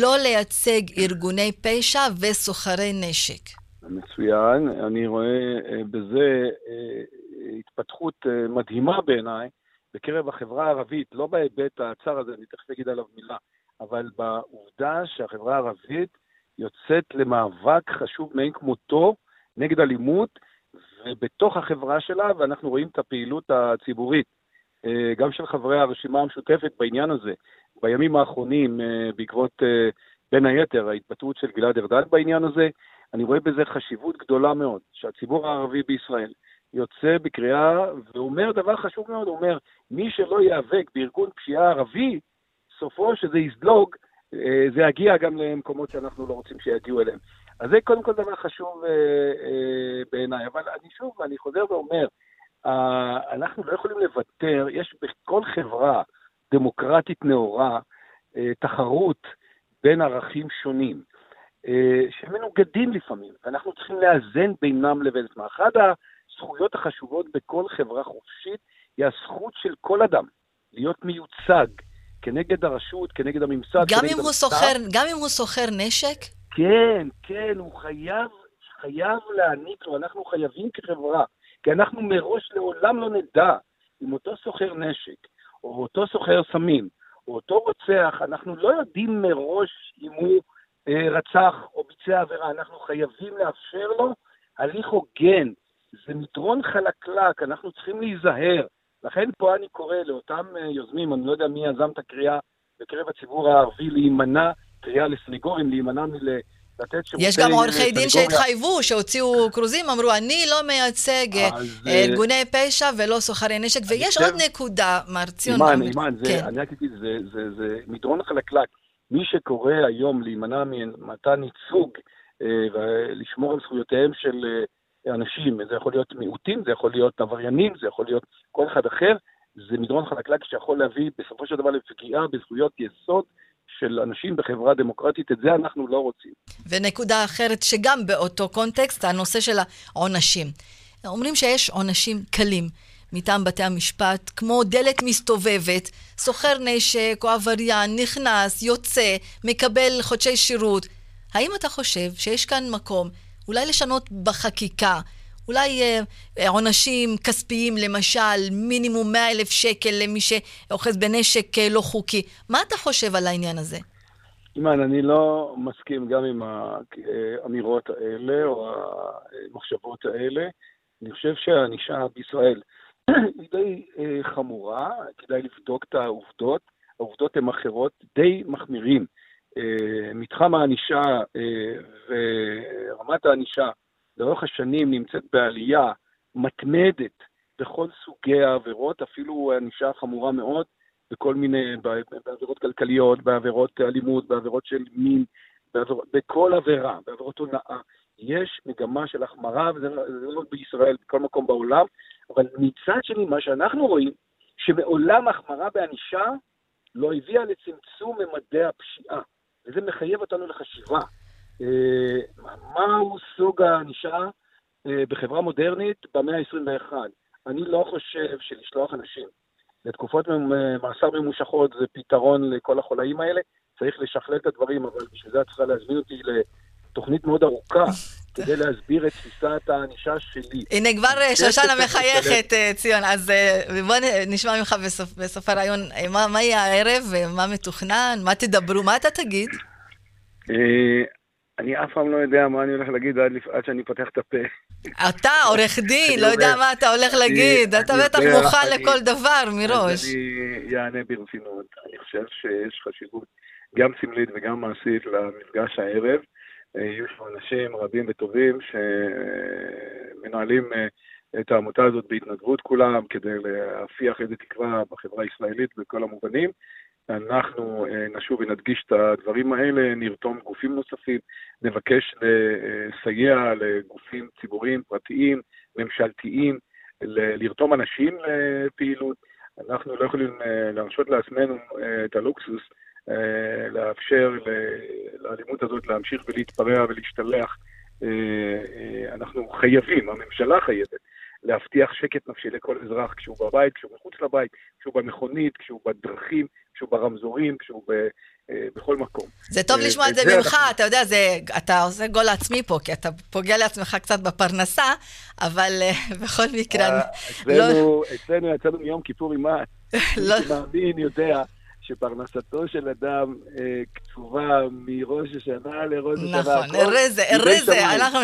לא לייצג ארגוני פשע וסוחרי נשק. מצוין, אני רואה בזה התפתחות מדהימה בעיניי, בקרב החברה הערבית, לא בהיבט הצר הזה, אני תכף אגיד עליו מילה, אבל בעובדה שהחברה הערבית יוצאת למאבק חשוב מעין כמותו נגד אלימות בתוך החברה שלה, ואנחנו רואים את הפעילות הציבורית, גם של חברי הרשימה המשותפת בעניין הזה. בימים האחרונים, בעקבות בין היתר ההתבטאות של גלעד ארדן בעניין הזה, אני רואה בזה חשיבות גדולה מאוד, שהציבור הערבי בישראל יוצא בקריאה ואומר דבר חשוב מאוד, אומר מי שלא ייאבק בארגון פשיעה ערבי, סופו שזה יזלוג, זה יגיע גם למקומות שאנחנו לא רוצים שיגיעו אליהם. אז זה קודם כל דבר חשוב בעיניי, אבל אני שוב, אני חוזר ואומר, אנחנו לא יכולים לוותר, יש בכל חברה דמוקרטית נאורה תחרות בין ערכים שונים, שמנוגדים לפעמים, ואנחנו צריכים לאזן בינם לבין עצמם. אחת הזכויות החשובות בכל חברה חופשית היא הזכות של כל אדם להיות מיוצג, כנגד הרשות, כנגד הממסד, גם כנגד אם הוא סוחר, גם אם הוא סוחר נשק? כן, כן, הוא חייב, חייב להעניק לו, אנחנו חייבים כחברה, כי אנחנו מראש לעולם לא נדע אם אותו סוחר נשק, או אותו סוחר סמים, או אותו רוצח, אנחנו לא יודעים מראש אם הוא אה, רצח או ביצע עבירה, אנחנו חייבים לאפשר לו הליך הוגן, זה מדרון חלקלק, אנחנו צריכים להיזהר, לכן פה אני קורא לאותם יוזמים, אני לא יודע מי יזם את הקריאה בקרב הציבור הערבי להימנע, קריאה לסניגורים, להימנע מלתת שירותי... יש גם עורכי דין שהתחייבו, שהוציאו כרוזים, אמרו, אני לא מייצג ארגוני פשע ולא סוחרי נשק, ויש עוד נקודה, מרציון. אימן, אימן, אני אקטיבי, זה מדרון חלקלק. מי שקורא היום להימנע ממתן ייצוג ולשמור על זכויותיהם של... אנשים, זה יכול להיות מיעוטים, זה יכול להיות עבריינים, זה יכול להיות כל אחד אחר, זה מדרון חלקלק שיכול להביא בסופו של דבר לפגיעה בזכויות יסוד של אנשים בחברה דמוקרטית, את זה אנחנו לא רוצים. ונקודה אחרת שגם באותו קונטקסט, הנושא של העונשים. אומרים שיש עונשים קלים מטעם בתי המשפט, כמו דלת מסתובבת, סוחר נשק או עבריין, נכנס, יוצא, מקבל חודשי שירות. האם אתה חושב שיש כאן מקום אולי לשנות בחקיקה, אולי עונשים כספיים, למשל, מינימום מאה אלף שקל למי שאוחז בנשק לא חוקי. מה אתה חושב על העניין הזה? אימן, אני לא מסכים גם עם האמירות האלה או המחשבות האלה. אני חושב שהענישה בישראל היא די חמורה, כדאי לבדוק את העובדות. העובדות הן אחרות די מחמירים. מתחם הענישה ורמת הענישה לאורך השנים נמצאת בעלייה מתמדת בכל סוגי העבירות, אפילו הענישה חמורה מאוד בכל מיני, בעבירות כלכליות, בעבירות אלימות, בעבירות של מין, בעביר, בכל עבירה, בעבירות הונאה. יש מגמה של החמרה, וזה לא בישראל, בכל מקום בעולם, אבל מצד שני מה שאנחנו רואים, שמעולם החמרה בענישה לא הביאה לצמצום ממדי הפשיעה. וזה מחייב אותנו לחשיבה. מהו סוג הענישה בחברה מודרנית במאה ה-עשרים ואחת? אני לא חושב שלשלוח אנשים לתקופות מאסר ממושכות זה פתרון לכל החולאים האלה. צריך לשכלל את הדברים, אבל בשביל זה צריכה להזמין אותי לתוכנית מאוד ארוכה, כדי להסביר את תפיסת הענישה שלי. הנה כבר שושנה מחייכת, ציון, אז בוא נשמע ממך בסוף הרעיון, מה יהיה הערב, מה מתוכנן, מה תדברו, מה אתה תגיד? אני אף פעם לא יודע מה אני הולך להגיד עד שאני פותח את הפה. אתה עורך דין, לא יודע מה אתה הולך להגיד, אתה בטח מוכן לכל דבר מראש. אני יענה ברצינות, אני חושב שיש חשיבות גם סמלית וגם מעשית למפגש הערב, יהיו שם אנשים רבים וטובים שמנהלים את העמותה הזאת בהתנדבות כולם כדי להפיח איזה תקווה בחברה הישראלית בכל המובנים. אנחנו נשוב ונדגיש את הדברים האלה, נרתום גופים נוספים, נבקש לסייע לגופים ציבוריים, פרטיים, ממשלתיים, לרתום אנשים לפעילות. אנחנו לא יכולים להרשות לעצמנו את הלוקסוס, לאפשר לאלימות הזאת להמשיך ולהתפרע ולהשתלח אנחנו חייבים, הממשלה חייבת, להבטיח שקט נפשי לכל אזרח, כשהוא בבית, כשהוא מחוץ לבית, כשהוא במכונית, כשהוא בדרכים, כשהוא ברמזורים, כשהוא ב, אה, בכל מקום. זה טוב לשמוע את זה ממך, אנחנו... אתה יודע, זה, אתה עושה גול עצמי פה, כי אתה פוגע לעצמך קצת בפרנסה, אבל אה, בכל מקרה... אצלנו, לא... אצלנו יצאנו מיום כיפור אימן, לא... מאמין יודע... שפרנסתו של אדם אה, קצובה מראש השנה לראש השנה. נכון, הרזה, הרזה, אנחנו,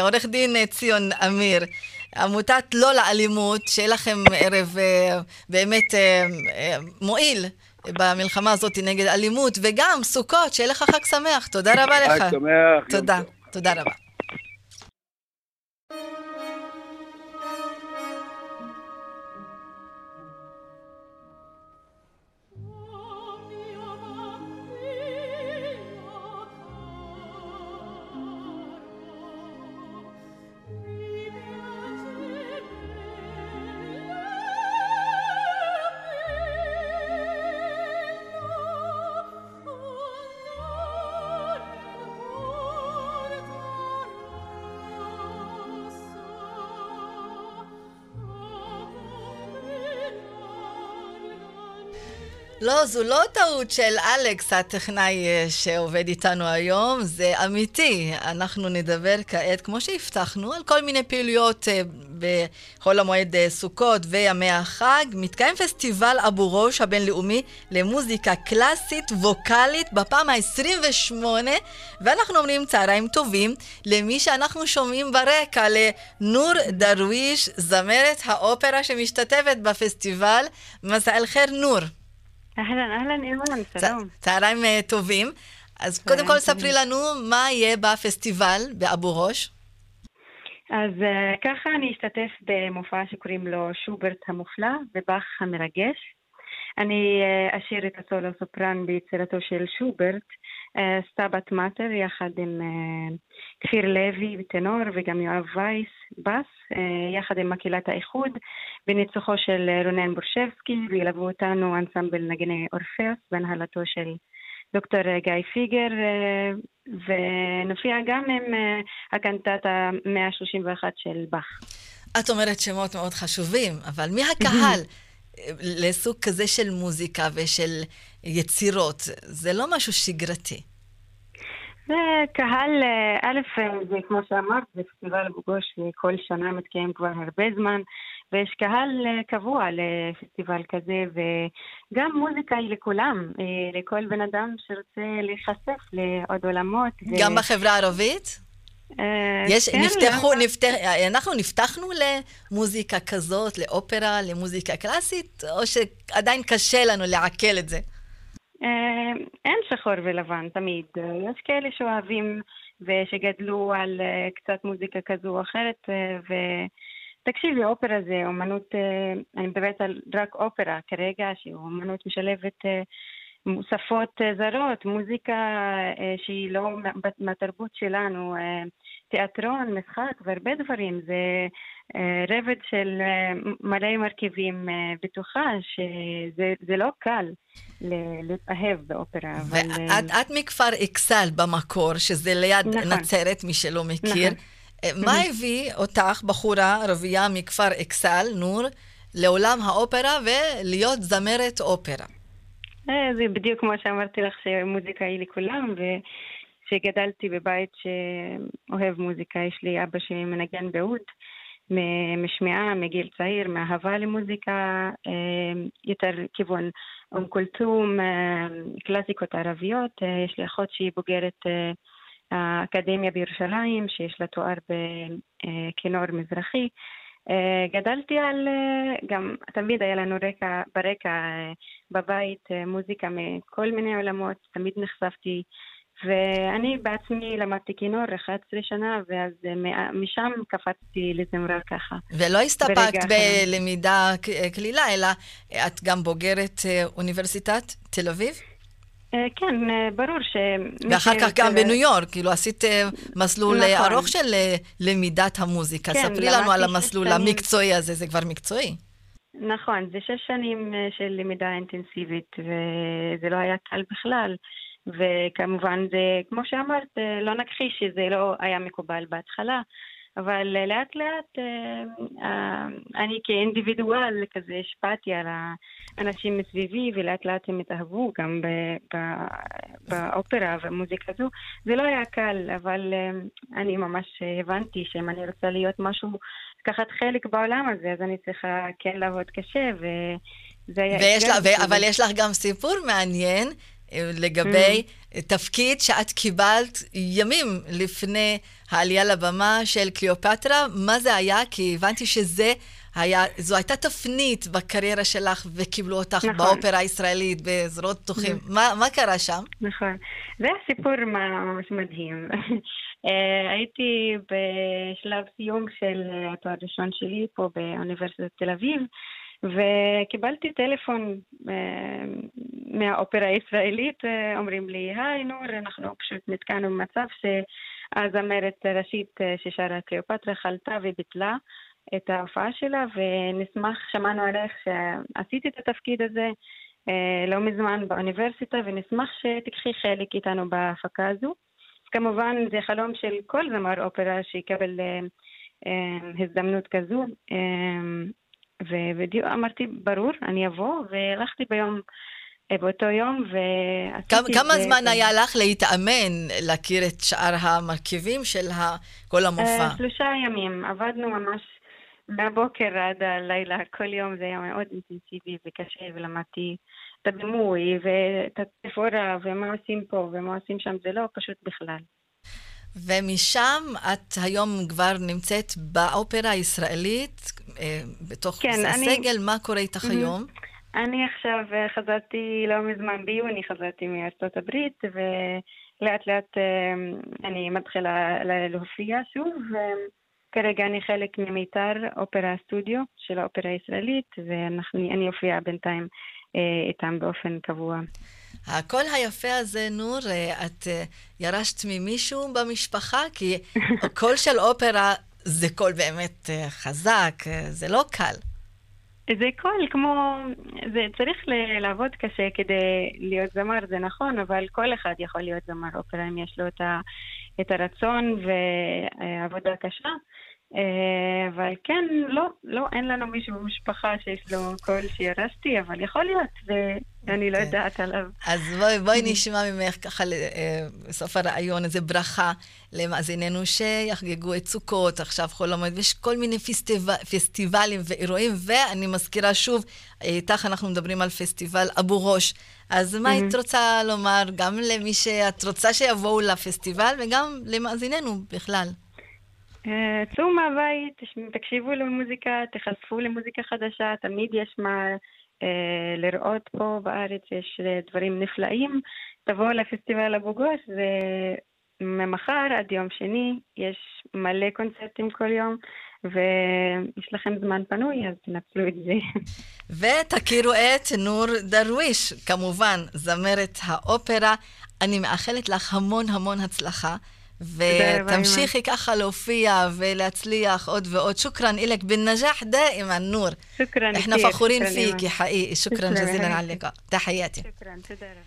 עורך דין ציון אמיר, עמותת לא לאלימות, שיהיה לכם ערב אה, באמת אה, אה, מועיל במלחמה הזאת נגד אלימות, וגם סוכות, שיהיה לך חג שמח, תודה רבה לך. חג שמח. תודה, תודה רבה. לא, זו לא טעות של אלכס, הטכנאי שעובד איתנו היום, זה אמיתי. אנחנו נדבר כעת, כמו שהבטחנו, על כל מיני פעילויות בכל המועד סוכות וימי החג. מתקיים פסטיבל אבו ראש הבינלאומי למוזיקה קלאסית ווקלית בפעם ה-עשרים ושמונה, ואנחנו אומרים צהריים טובים למי שאנחנו שומעים ברקע, לנור דרוויש, זמרת האופרה שמשתתפת בפסטיבל. מסאל חיר נור. אהלן, אהלן אימן, שלום. צהריים טובים. אז קודם כל ספרי לנו מה יהיה בפסטיבל באבו ראש. אז ככה אני אשתתף במופע שקוראים לו שוברט המופלא ובאך המרגש. אני אשיר את הסולו סופרן ביצירתו של שוברט, סטאבת מאטר, יחד עם כפיר לוי בטנור וגם יואב וייס בס, יחד עם מקהלת האיחוד, בניצוחו של רונן בורשבסקי, וילוו אותנו אנסמבל נגני אורפאוס בהנהלתו של דוקטור גיא פיגר, ונופיע גם עם הקנטטה מאה שלושים ואחת של באך. את אומרת שמות מאוד חשובים, אבל מי הקהל לסוג כזה של מוזיקה ושל יצירות? זה לא משהו שגרתי. זה קהל, א', זה כמו שאמרת, זה פסטיבל בוגוש, כל שנה מתקיים כבר הרבה זמן, ויש קהל קבוע לפסטיבל כזה, וגם מוזיקה היא לכולם, לכל בן אדם שרוצה להיחשף לעוד עולמות. גם ו... בחברה הערבית? יש, כן, נפתחו, לא... נפתח, אנחנו נפתחנו למוזיקה כזאת, לאופרה, למוזיקה קלאסית, או שעדיין קשה לנו לעכל את זה? אין שחור ולבן, תמיד. יש כאלה שאוהבים ושגדלו על קצת מוזיקה כזו או אחרת, ותקשיבי, אופרה זה אומנות, אני מדברת על רק אופרה כרגע, שהיא אומנות משלבת שפות זרות, מוזיקה שהיא לא מהתרבות שלנו, תיאטרון, משחק והרבה דברים. זה רבד של מלא מרכיבים בתוכה, שזה לא קל להתאהב באופרה. ואת מכפר אקסל במקור, שזה ליד נצרת, מי שלא מכיר. מה הביא אותך, בחורה ערבייה מכפר אקסל, נור, לעולם האופרה ולהיות זמרת אופרה? זה בדיוק כמו שאמרתי לך, שמוזיקה היא לכולם, ושגדלתי בבית שאוהב מוזיקה. יש לי אבא שמנגן בעוד, משמיעה מגיל צעיר, מההבה למוזיקה, יותר כיוון אום כולתום, קלאסיקות ערביות. יש לי אחות שהיא בוגרת האקדמיה בירושלים, שיש לה תואר בכינור מזרחי. גדלתי על, גם תמיד היה לנו רקע, ברקע בבית, מוזיקה מכל מיני עולמות, תמיד נחשפתי, ואני בעצמי למדתי כינור אחת עשרה שנה, ואז משם קפצתי לזמרה ככה. ולא הסתפקת בלמידה כלילה, אלא את גם בוגרת אוניברסיטת תל אביב? כן, ברור ש... ואחר כך גם בניו יורק, כאילו עשית מסלול ארוך של למידת המוזיקה. ספרי לנו על המסלול המקצועי הזה, זה כבר מקצועי. נכון, זה שש שנים של למידה אינטנסיבית, וזה לא היה קל בכלל. וכמובן זה, כמו שאמרת, לא נכחיש שזה לא היה מקובל בהתחלה, אבל לאט לאט אני כאינדיבידואל כזה השפעתי על האנשים מסביבי, ולאט לאט הם התאהבו גם באופרה ומוזיקה זו. זה לא היה קל, אבל אני ממש הבנתי שאם אני רוצה להיות משהו, לקחת חלק בעולם הזה, אז אני צריכה כן לעבוד קשה, וזה היה... אבל יש לך גם סיפור מעניין לגבי תפקיד שאת קיבלת ימים לפני העלייה לבמה של קליאופטרה. מה זה היה? כי הבנתי שזה היה, זו הייתה תפנית בקריירה שלך, וקיבלו אותך באופרה הישראלית, בזרועות פתוחים. מה קרה שם? נכון. זה הסיפור ממש מדהים. הייתי בשלב סיום של התואר הראשון שלי פה באוניברסיטת תל אביב, וקיבלתי טלפון מהאופרה הישראלית, אומרים לי, היי נור, אנחנו פשוט נתקענו במצב שהזמרת ראשית ששרה קליאופטרה חלתה וביטלה את ההופעה שלה, ונשמח, שמענו עליך שעשית את התפקיד הזה לא מזמן באוניברסיטה, ונשמח שתקחי חלק איתנו בהפקה הזו. כמובן זה חלום של כל זמר אופרה שיקבל הזדמנות כזו, ובדיוק אמרתי, ברור, אני אבוא, והלכתי ביום, באותו יום, ועשיתי... כמה זמן היה לך להתאמן, להכיר את שאר המרכיבים של כל המופע? שלושה ימים, עבדנו ממש מהבוקר עד הלילה, כל יום זה היה מאוד אינטנסיבי וקשה, ולמדתי את הבימוי, ואת התפאורה, ומה עושים פה, ומה עושים שם, זה לא פשוט בכלל. ומשם את היום כבר נמצאת באופרה הישראלית, בתוך הסגל, מה קורה איתך היום? אני עכשיו חזרתי לא מזמן ביוני, חזרתי מארצות הברית, ולאט לאט אני מתחילה להופיע שוב, וכרגע אני חלק ממיתר אופרה סטודיו של האופרה הישראלית, ואני הופיעה בינתיים איתם באופן קבוע. הקול היפה הזה, נור, את ירשת ממישהו במשפחה? כי הקול של אופרה זה קול באמת חזק, זה לא קל. זה קול כמו, זה צריך לעבוד קשה כדי להיות זמר, זה נכון, אבל כל אחד יכול להיות זמר אופרה אם יש לו את הרצון ועבודה קשה. אבל כן, לא, לא, אין לנו מישהו במשפחה שיש לו קול שירשתי, אבל יכול להיות, ואני לא יודעת עליו. אז בואי, בואי נשמע ממך ככה לסוף הרעיון, איזה ברכה למאזיננו שיחגגו את סוכות, עכשיו חול המועד, ויש כל מיני פסטיבלים ואירועים, ואני מזכירה שוב, איתך אנחנו מדברים על פסטיבל אבו ראש, אז מה את רוצה לומר גם למי שאת רוצה שיבואו לפסטיבל, וגם למאזיננו בכלל? צאו מהבית, תקשיבו למוזיקה, תחשפו למוזיקה חדשה, תמיד יש מה לראות פה בארץ, יש דברים נפלאים. תבואו לפסטיבל אבו גוש, וממחר עד יום שני יש מלא קונצרטים כל יום, ויש לכם זמן פנוי, אז תנצלו את זה. ותכירו את נור דרוויש, כמובן, זמרת האופרה. אני מאחלת לך המון המון הצלחה. ותמשיכי ככה להופיע ולהצליח עוד ועוד. שוקרן אלך בנג'ח דאימה נור. שוקרן. אנחנו פחורים פיקי חאי. שוקרן גזילן עליך. תחייתי. שוקרן, תודה רבה.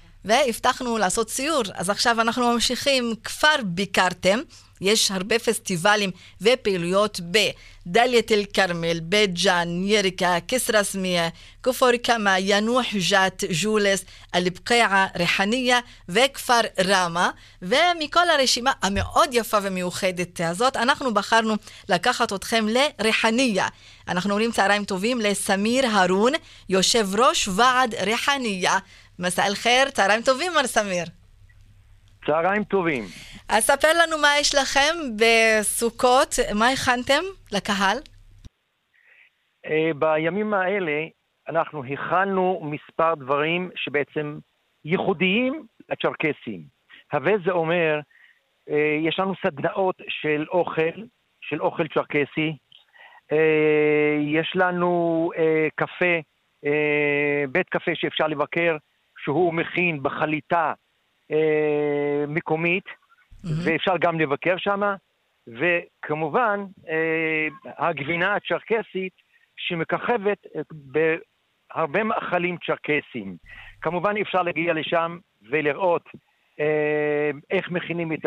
והבטחנו לעשות סיור, אז עכשיו אנחנו ממשיכים. כפר ביקרתם, יש הרבה פסטיבלים ופעילויות בדאלית אל כרמל, בית ג'אן, יריקה, כסרא סמיע, כפר קמא, ינוח ג'ת, ג'ולס, אל-בקיעה, ריחאניה וכפר ראמה. ומכל הרשימה המאוד יפה ומיוחדת הזאת, אנחנו בחרנו לקחת אתכם לריחאניה. אנחנו אומרים צהריים טובים לסמיר הרון, יושב ראש ועד ריחאניה. מסע אל חיר, צהריים טובים מר סמיר. צהריים טובים. אז ספר לנו מה יש לכם בסוכות, מה הכנתם לקהל? בימים האלה אנחנו הכנו מספר דברים שבעצם ייחודיים לצ'רקסים. הווה זה אומר, יש לנו סדנאות של אוכל, של אוכל צ'רקסי, יש לנו קפה, בית קפה שאפשר לבקר, שהוא מכין בחליטה מקומית, ואפשר גם לבקר שם, וכמובן הגבינה הצ'רקסית שמככבת בהרבה מאכלים צ'רקסיים. כמובן אפשר להגיע לשם ולראות איך מכינים את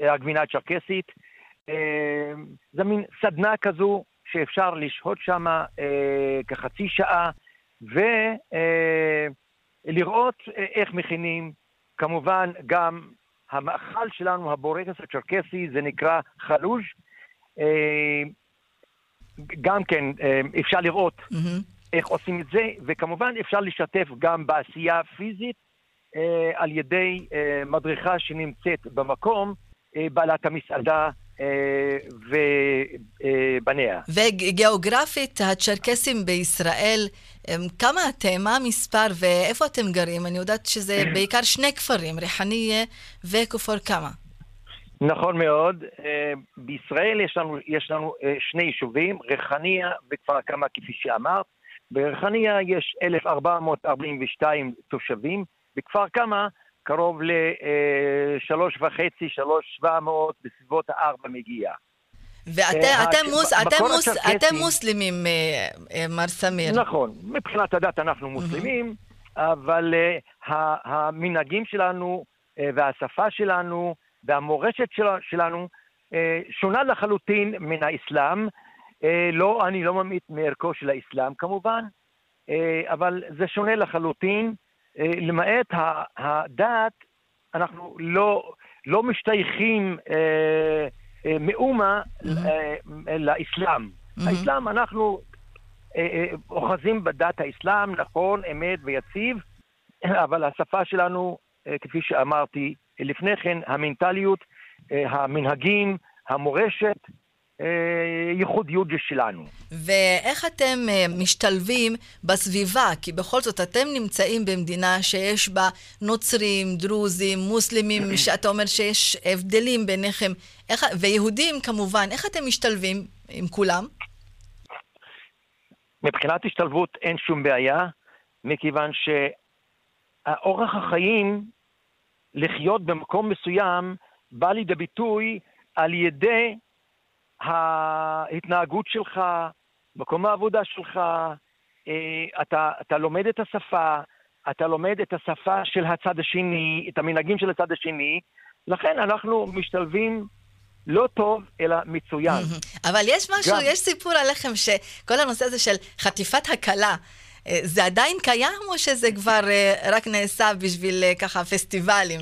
הגבינה הצ'רקסית. זה מין סדנה כזו שאפשר לשהות שם כחצי שעה, ולראות איך מכינים. כמובן גם המאכל שלנו, הבורקס הצ'רקסי, זה נקרא חלוז', גם כן אפשר לראות איך עושים את זה, וכמובן אפשר לשתף גם בעשייה פיזית על ידי מדריכה שנמצאת במקום, בעלת המסעדה ובניה. וגיאוגרפית, הצ'רקסים בישראל, כמה אתם, מה המספר ואיפה אתם גרים? אני יודעת שזה בעיקר שני כפרים, ריחניה וכפר קמה. נכון מאוד. בישראל יש לנו, יש לנו שני יישובים, ריחניה וכפר קמה, כפי שאמרת. בריחניה יש אלף ארבע מאות ארבעים ושתיים תושבים, בכפר קמה קרוב לשלוש וחצי, שלוש שבע מאות, בסביבות הארבע מגיע. ואתם מוסלמים, מר סמיר. נכון, מבחינת הדת אנחנו מוסלמים, אבל המנהגים שלנו והשפה שלנו והמורשת שלנו שונה לחלוטין מן האסלאם. לא, אני לא ממעיט מערכו של האסלאם כמובן, אבל זה שונה לחלוטין. למעט הדת, אנחנו לא, לא משתייכים אה, אה, מאומה mm-hmm. אה, לאסלאם. Mm-hmm. האסלאם, אנחנו אה, אה, אוחזים בדת האסלאם, נכון, אמת ויציב, אבל השפה שלנו, אה, כפי שאמרתי לפני כן, המנטליות, אה, המנהגים, המורשת, ייחודיות שלנו. ואיך אתם משתלבים בסביבה? כי בכל זאת אתם נמצאים במדינה שיש בה נוצרים, דרוזים, מוסלמים, שאתה אומר שיש הבדלים ביניכם, איך, ויהודים כמובן, איך אתם משתלבים עם כולם? מבחינת השתלבות אין שום בעיה, מכיוון שהאורח החיים לחיות במקום מסוים בא לידי ביטוי על ידי ההתנהגות שלך, מקום העבודה שלך, אתה, אתה לומד את השפה, אתה לומד את השפה של הצד השני, את המנהגים של הצד השני, לכן אנחנו משתלבים לא טוב, אלא מצוין. אבל יש משהו, יש סיפור עליכם שכל הנושא הזה של חטיפת הקלה, זה עדיין קיים או שזה כבר רק נעשה בשביל ככה פסטיבלים?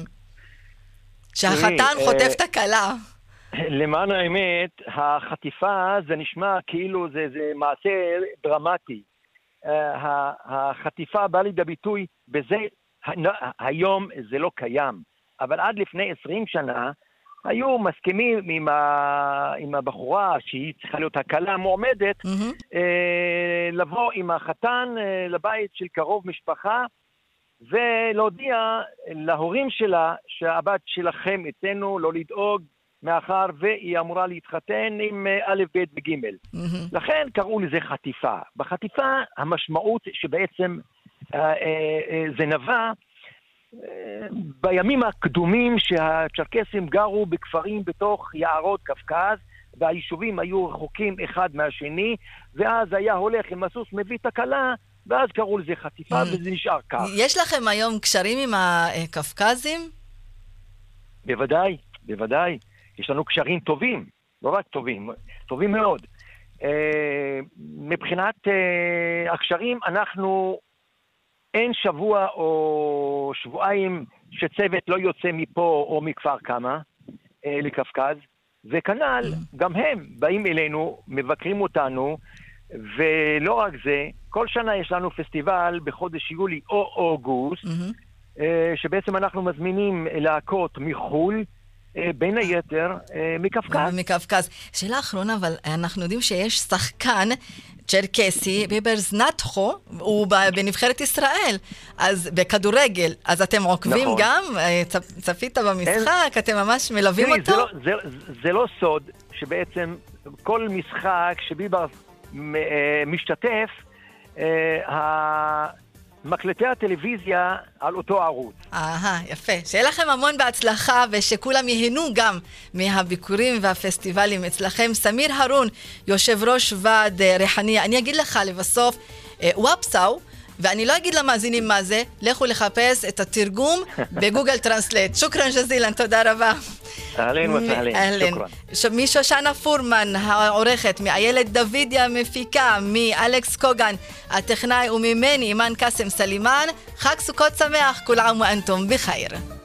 שהחתן חוטף את הקלה. למען האמת, החטיפה זה נשמע כאילו זה, זה מעשה דרמטי. החטיפה באה לידי ביטוי בזה, היום זה לא קיים. אבל עד לפני עשרים שנה, היו מסכימים עם, ה, עם הבחורה שהיא צריכה להיות הקלה מועמדת, mm-hmm. לבוא עם החתן לבית של קרוב משפחה, ולהודיע להורים שלה שהבת שלכם אצלנו, לא לדאוג, מאחר והיא אמורה להתחתן עם א' ב' וג'. לכן קראו לזה חטיפה. בחטיפה המשמעות שבעצם זה נבע בימים הקדומים שהצ'רקסים גרו בכפרים בתוך יערות קפקז, והיישובים היו רחוקים אחד מהשני, ואז היה הולך עם הסוס מביא תקלה, ואז קראו לזה חטיפה וזה נשאר כך. יש לכם היום קשרים עם הקפקזים? בוודאי, בוודאי. יש לנו קשרים טובים, לא רק טובים, טובים מאוד. מבחינת הקשרים, אנחנו אין שבוע או שבועיים שצוות לא יוצא מפה או מכפר קמה לקפקז, וכנ"ל, גם הם באים אלינו, מבקרים אותנו, ולא רק זה, כל שנה יש לנו פסטיבל בחודש יולי או אוגוסט, שבעצם אנחנו מזמינים להקות מחול, בין היתר מקפקז. מקפקז. שאלה אחרונה, אבל אנחנו יודעים שיש שחקן צ'רקסי בברזנטחו, הוא בנבחרת ישראל, אז בכדורגל, אז אתם עוקבים נכון. גם, צפית במשחק, אל... אתם ממש מלווים תראי, אותו? זה לא, זה, זה לא סוד שבעצם כל משחק שביבר משתתף, ה... מקלטי הטלוויזיה על אותו ערוץ. אהה, יפה. שיהיה לכם המון בהצלחה ושכולם יהנו גם מהביקורים והפסטיבלים אצלכם. סמיר הרון, יושב ראש ועד ריחניה. אני אגיד לך לבסוף, וואפסאו ואני לא אגיד למאזינים מה זה, לכו לחפש את התרגום בגוגל טרנסלט. שוקרן ג'זילן, תודה רבה. אהלן וסהלן, שוקרן. משושנה פורמן, העורכת, מאיילת דוידי המפיקה, מאלכס קוגן, הטכנאי, וממני אימן קסם סלימן. חג סוכות שמח, כל עאם ואנתום בחייר.